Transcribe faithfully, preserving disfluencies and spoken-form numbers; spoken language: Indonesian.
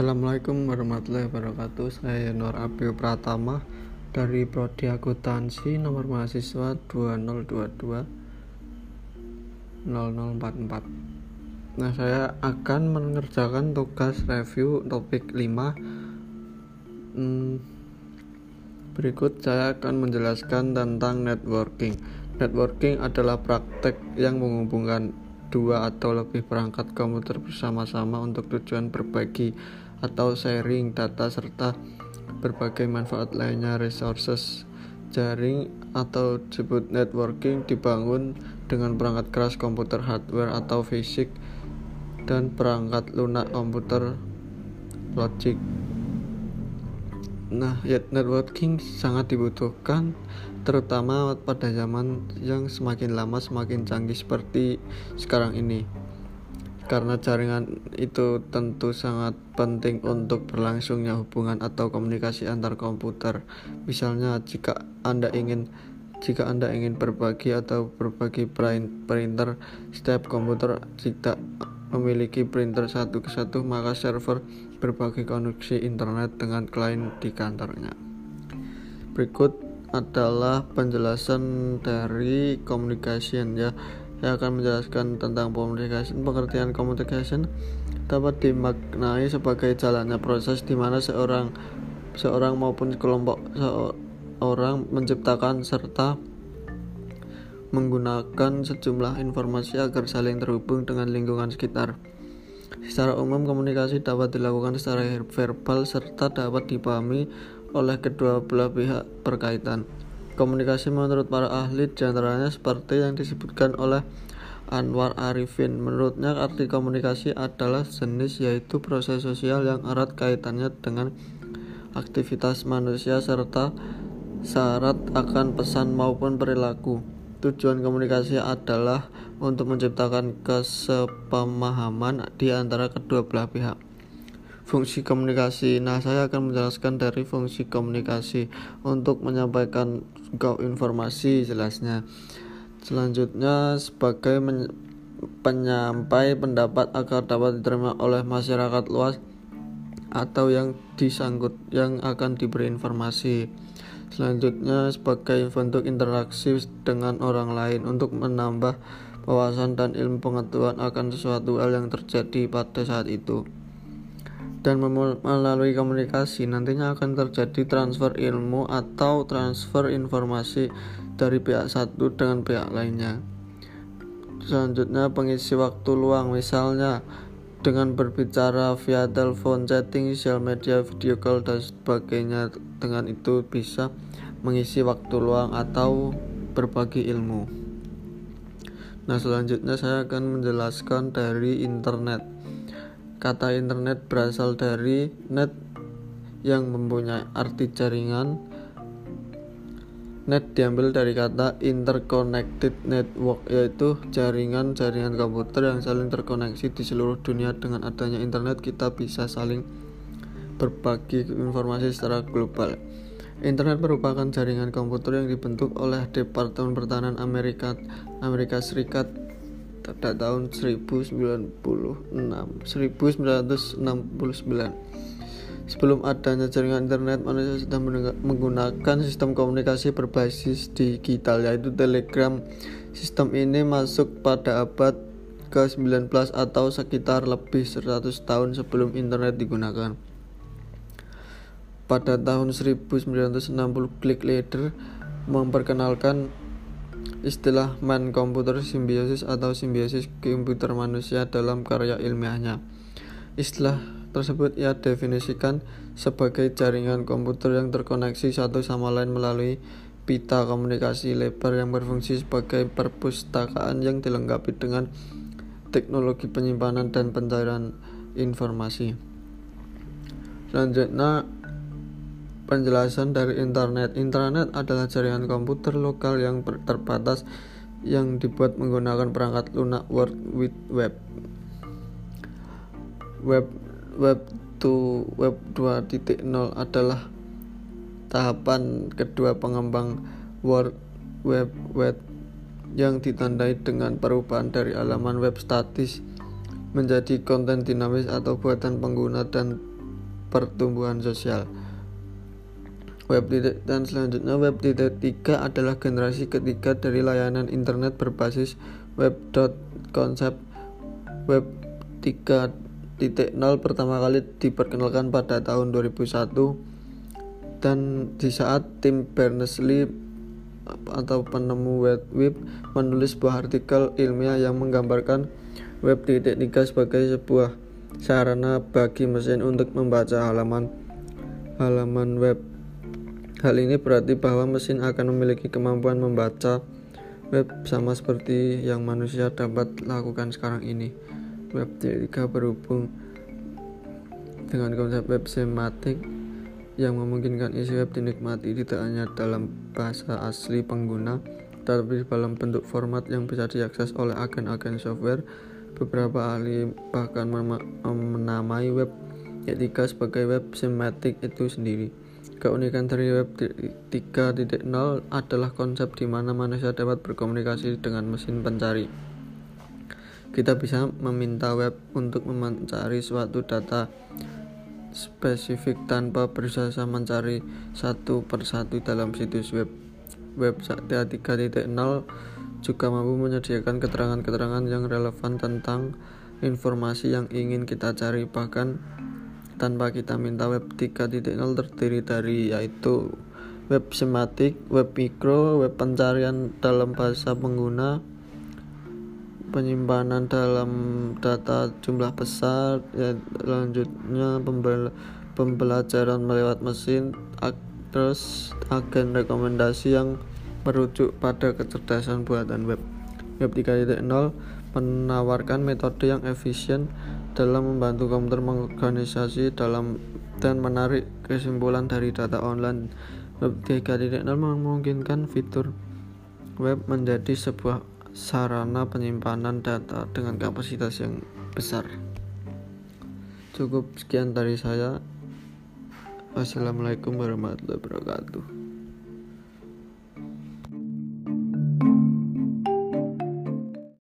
Assalamualaikum warahmatullahi wabarakatuh. Saya Yenor Apio Pratama dari Prodi Akuntansi, nomor mahasiswa dua nol dua dua nol nol empat empat. Nah, saya akan mengerjakan tugas review topik lima. hmm, Berikut saya akan menjelaskan tentang networking. Networking adalah praktek yang menghubungkan dua atau lebih perangkat komputer bersama-sama untuk tujuan berbagi atau sharing data serta berbagai manfaat lainnya. Resources jaring atau disebut networking dibangun dengan perangkat keras komputer hardware atau fisik dan perangkat lunak komputer logik. Nah, networking sangat dibutuhkan terutama pada zaman yang semakin lama semakin canggih seperti sekarang ini, karena jaringan itu tentu sangat penting untuk berlangsungnya hubungan atau komunikasi antar komputer. Misalnya jika Anda ingin jika Anda ingin berbagi atau berbagi printer, setiap komputer tidak memiliki printer satu kesatu, maka server berbagi koneksi internet dengan klien di kantornya. Berikut adalah penjelasan dari communication, ya. Saya akan menjelaskan tentang communication. Pengertian communication dapat dimaknai sebagai jalannya proses di mana seorang seorang maupun kelompok seorang menciptakan serta menggunakan sejumlah informasi agar saling terhubung dengan lingkungan sekitar. Secara umum, komunikasi dapat dilakukan secara verbal serta dapat dipahami oleh kedua belah pihak berkaitan. Komunikasi menurut para ahli diantaranya seperti yang disebutkan oleh Anwar Arifin. Menurutnya, arti komunikasi adalah jenis, yaitu proses sosial yang erat kaitannya dengan aktivitas manusia serta syarat akan pesan maupun perilaku. Tujuan komunikasi adalah untuk menciptakan kesepemahaman di antara kedua belah pihak. Fungsi komunikasi. Nah, saya akan menjelaskan dari fungsi komunikasi untuk menyampaikan informasi jelasnya. Selanjutnya, sebagai men- penyampai pendapat agar dapat diterima oleh masyarakat luas atau yang disangkut yang akan diberi informasi. Selanjutnya, sebagai bentuk interaksi dengan orang lain untuk menambah wawasan dan ilmu pengetahuan akan sesuatu hal yang terjadi pada saat itu. Dan melalui komunikasi nantinya akan terjadi transfer ilmu atau transfer informasi dari pihak satu dengan pihak lainnya. Selanjutnya, pengisi waktu luang, misalnya dengan berbicara via telepon, chatting, sosial media, video call, dan sebagainya. Dengan itu bisa mengisi waktu luang atau berbagi ilmu. Nah, selanjutnya saya akan menjelaskan dari internet. Kata internet berasal dari net yang mempunyai arti jaringan. Net diambil dari kata interconnected network, yaitu jaringan-jaringan komputer yang saling terkoneksi di seluruh dunia. Dengan adanya internet, kita bisa saling berbagi informasi secara global. Internet merupakan jaringan komputer yang dibentuk oleh Departemen Pertahanan Amerika Amerika Serikat pada tahun seribu sembilan ratus enam puluh sembilan. Sebelum adanya jaringan internet, manusia sudah menggunakan sistem komunikasi berbasis digital, yaitu telegram. Sistem ini masuk pada abad kesembilan belas atau sekitar lebih seratus tahun sebelum internet digunakan. Pada tahun seribu sembilan ratus enam puluh, Click Leader memperkenalkan istilah man computer symbiosis atau simbiosis komputer manusia dalam karya ilmiahnya. Istilah tersebut ia definisikan sebagai jaringan komputer yang terkoneksi satu sama lain melalui pita komunikasi lebar yang berfungsi sebagai perpustakaan yang dilengkapi dengan teknologi penyimpanan dan pencairan informasi. Selanjutnya, penjelasan dari internet. Internet adalah jaringan komputer lokal yang terbatas yang dibuat menggunakan perangkat lunak World Wide Web. Web Web dua titik nol adalah tahapan kedua pengembang World Wide Web yang ditandai dengan perubahan dari halaman web statis menjadi konten dinamis atau buatan pengguna dan pertumbuhan sosial. Web tiga, dan selanjutnya web tiga adalah generasi ketiga dari layanan internet berbasis web. Konsep web tiga titik nol pertama kali diperkenalkan pada tahun dua ribu satu, dan di saat Tim Berners-Lee atau penemu web, web menulis sebuah artikel ilmiah yang menggambarkan web tiga titik nol sebagai sebuah sarana bagi mesin untuk membaca halaman halaman web. Hal ini berarti bahwa mesin akan memiliki kemampuan membaca web sama seperti yang manusia dapat lakukan sekarang ini. Web tiga berhubung dengan konsep web sematik yang memungkinkan isi web dinikmati tidak hanya dalam bahasa asli pengguna, tetapi dalam bentuk format yang bisa diakses oleh agen-agen software. Beberapa ahli bahkan menamai web tiga sebagai web sematik itu sendiri. Keunikan dari web tiga titik nol adalah konsep di mana manusia dapat berkomunikasi dengan mesin pencari. Kita bisa meminta web untuk mencari suatu data spesifik tanpa berusaha mencari satu persatu dalam situs web. Web tiga titik nol juga mampu menyediakan keterangan-keterangan yang relevan tentang informasi yang ingin kita cari, bahkan tanpa kita minta. Web tiga titik nol terdiri dari yaitu web sematik, web mikro, web pencarian dalam bahasa pengguna, penyimpanan dalam data jumlah besar, ya, lanjutnya pembel- pembelajaran melewat mesin, ag- terus agen rekomendasi yang merujuk pada kecerdasan buatan web. Web tiga titik nol menawarkan metode yang efisien dalam membantu komputer mengorganisasi dalam dan menarik kesimpulan dari data online. Web tiga titik nol memungkinkan fitur web menjadi sebuah sarana penyimpanan data dengan kapasitas yang besar. Cukup sekian dari saya. Wassalamualaikum warahmatullahi wabarakatuh.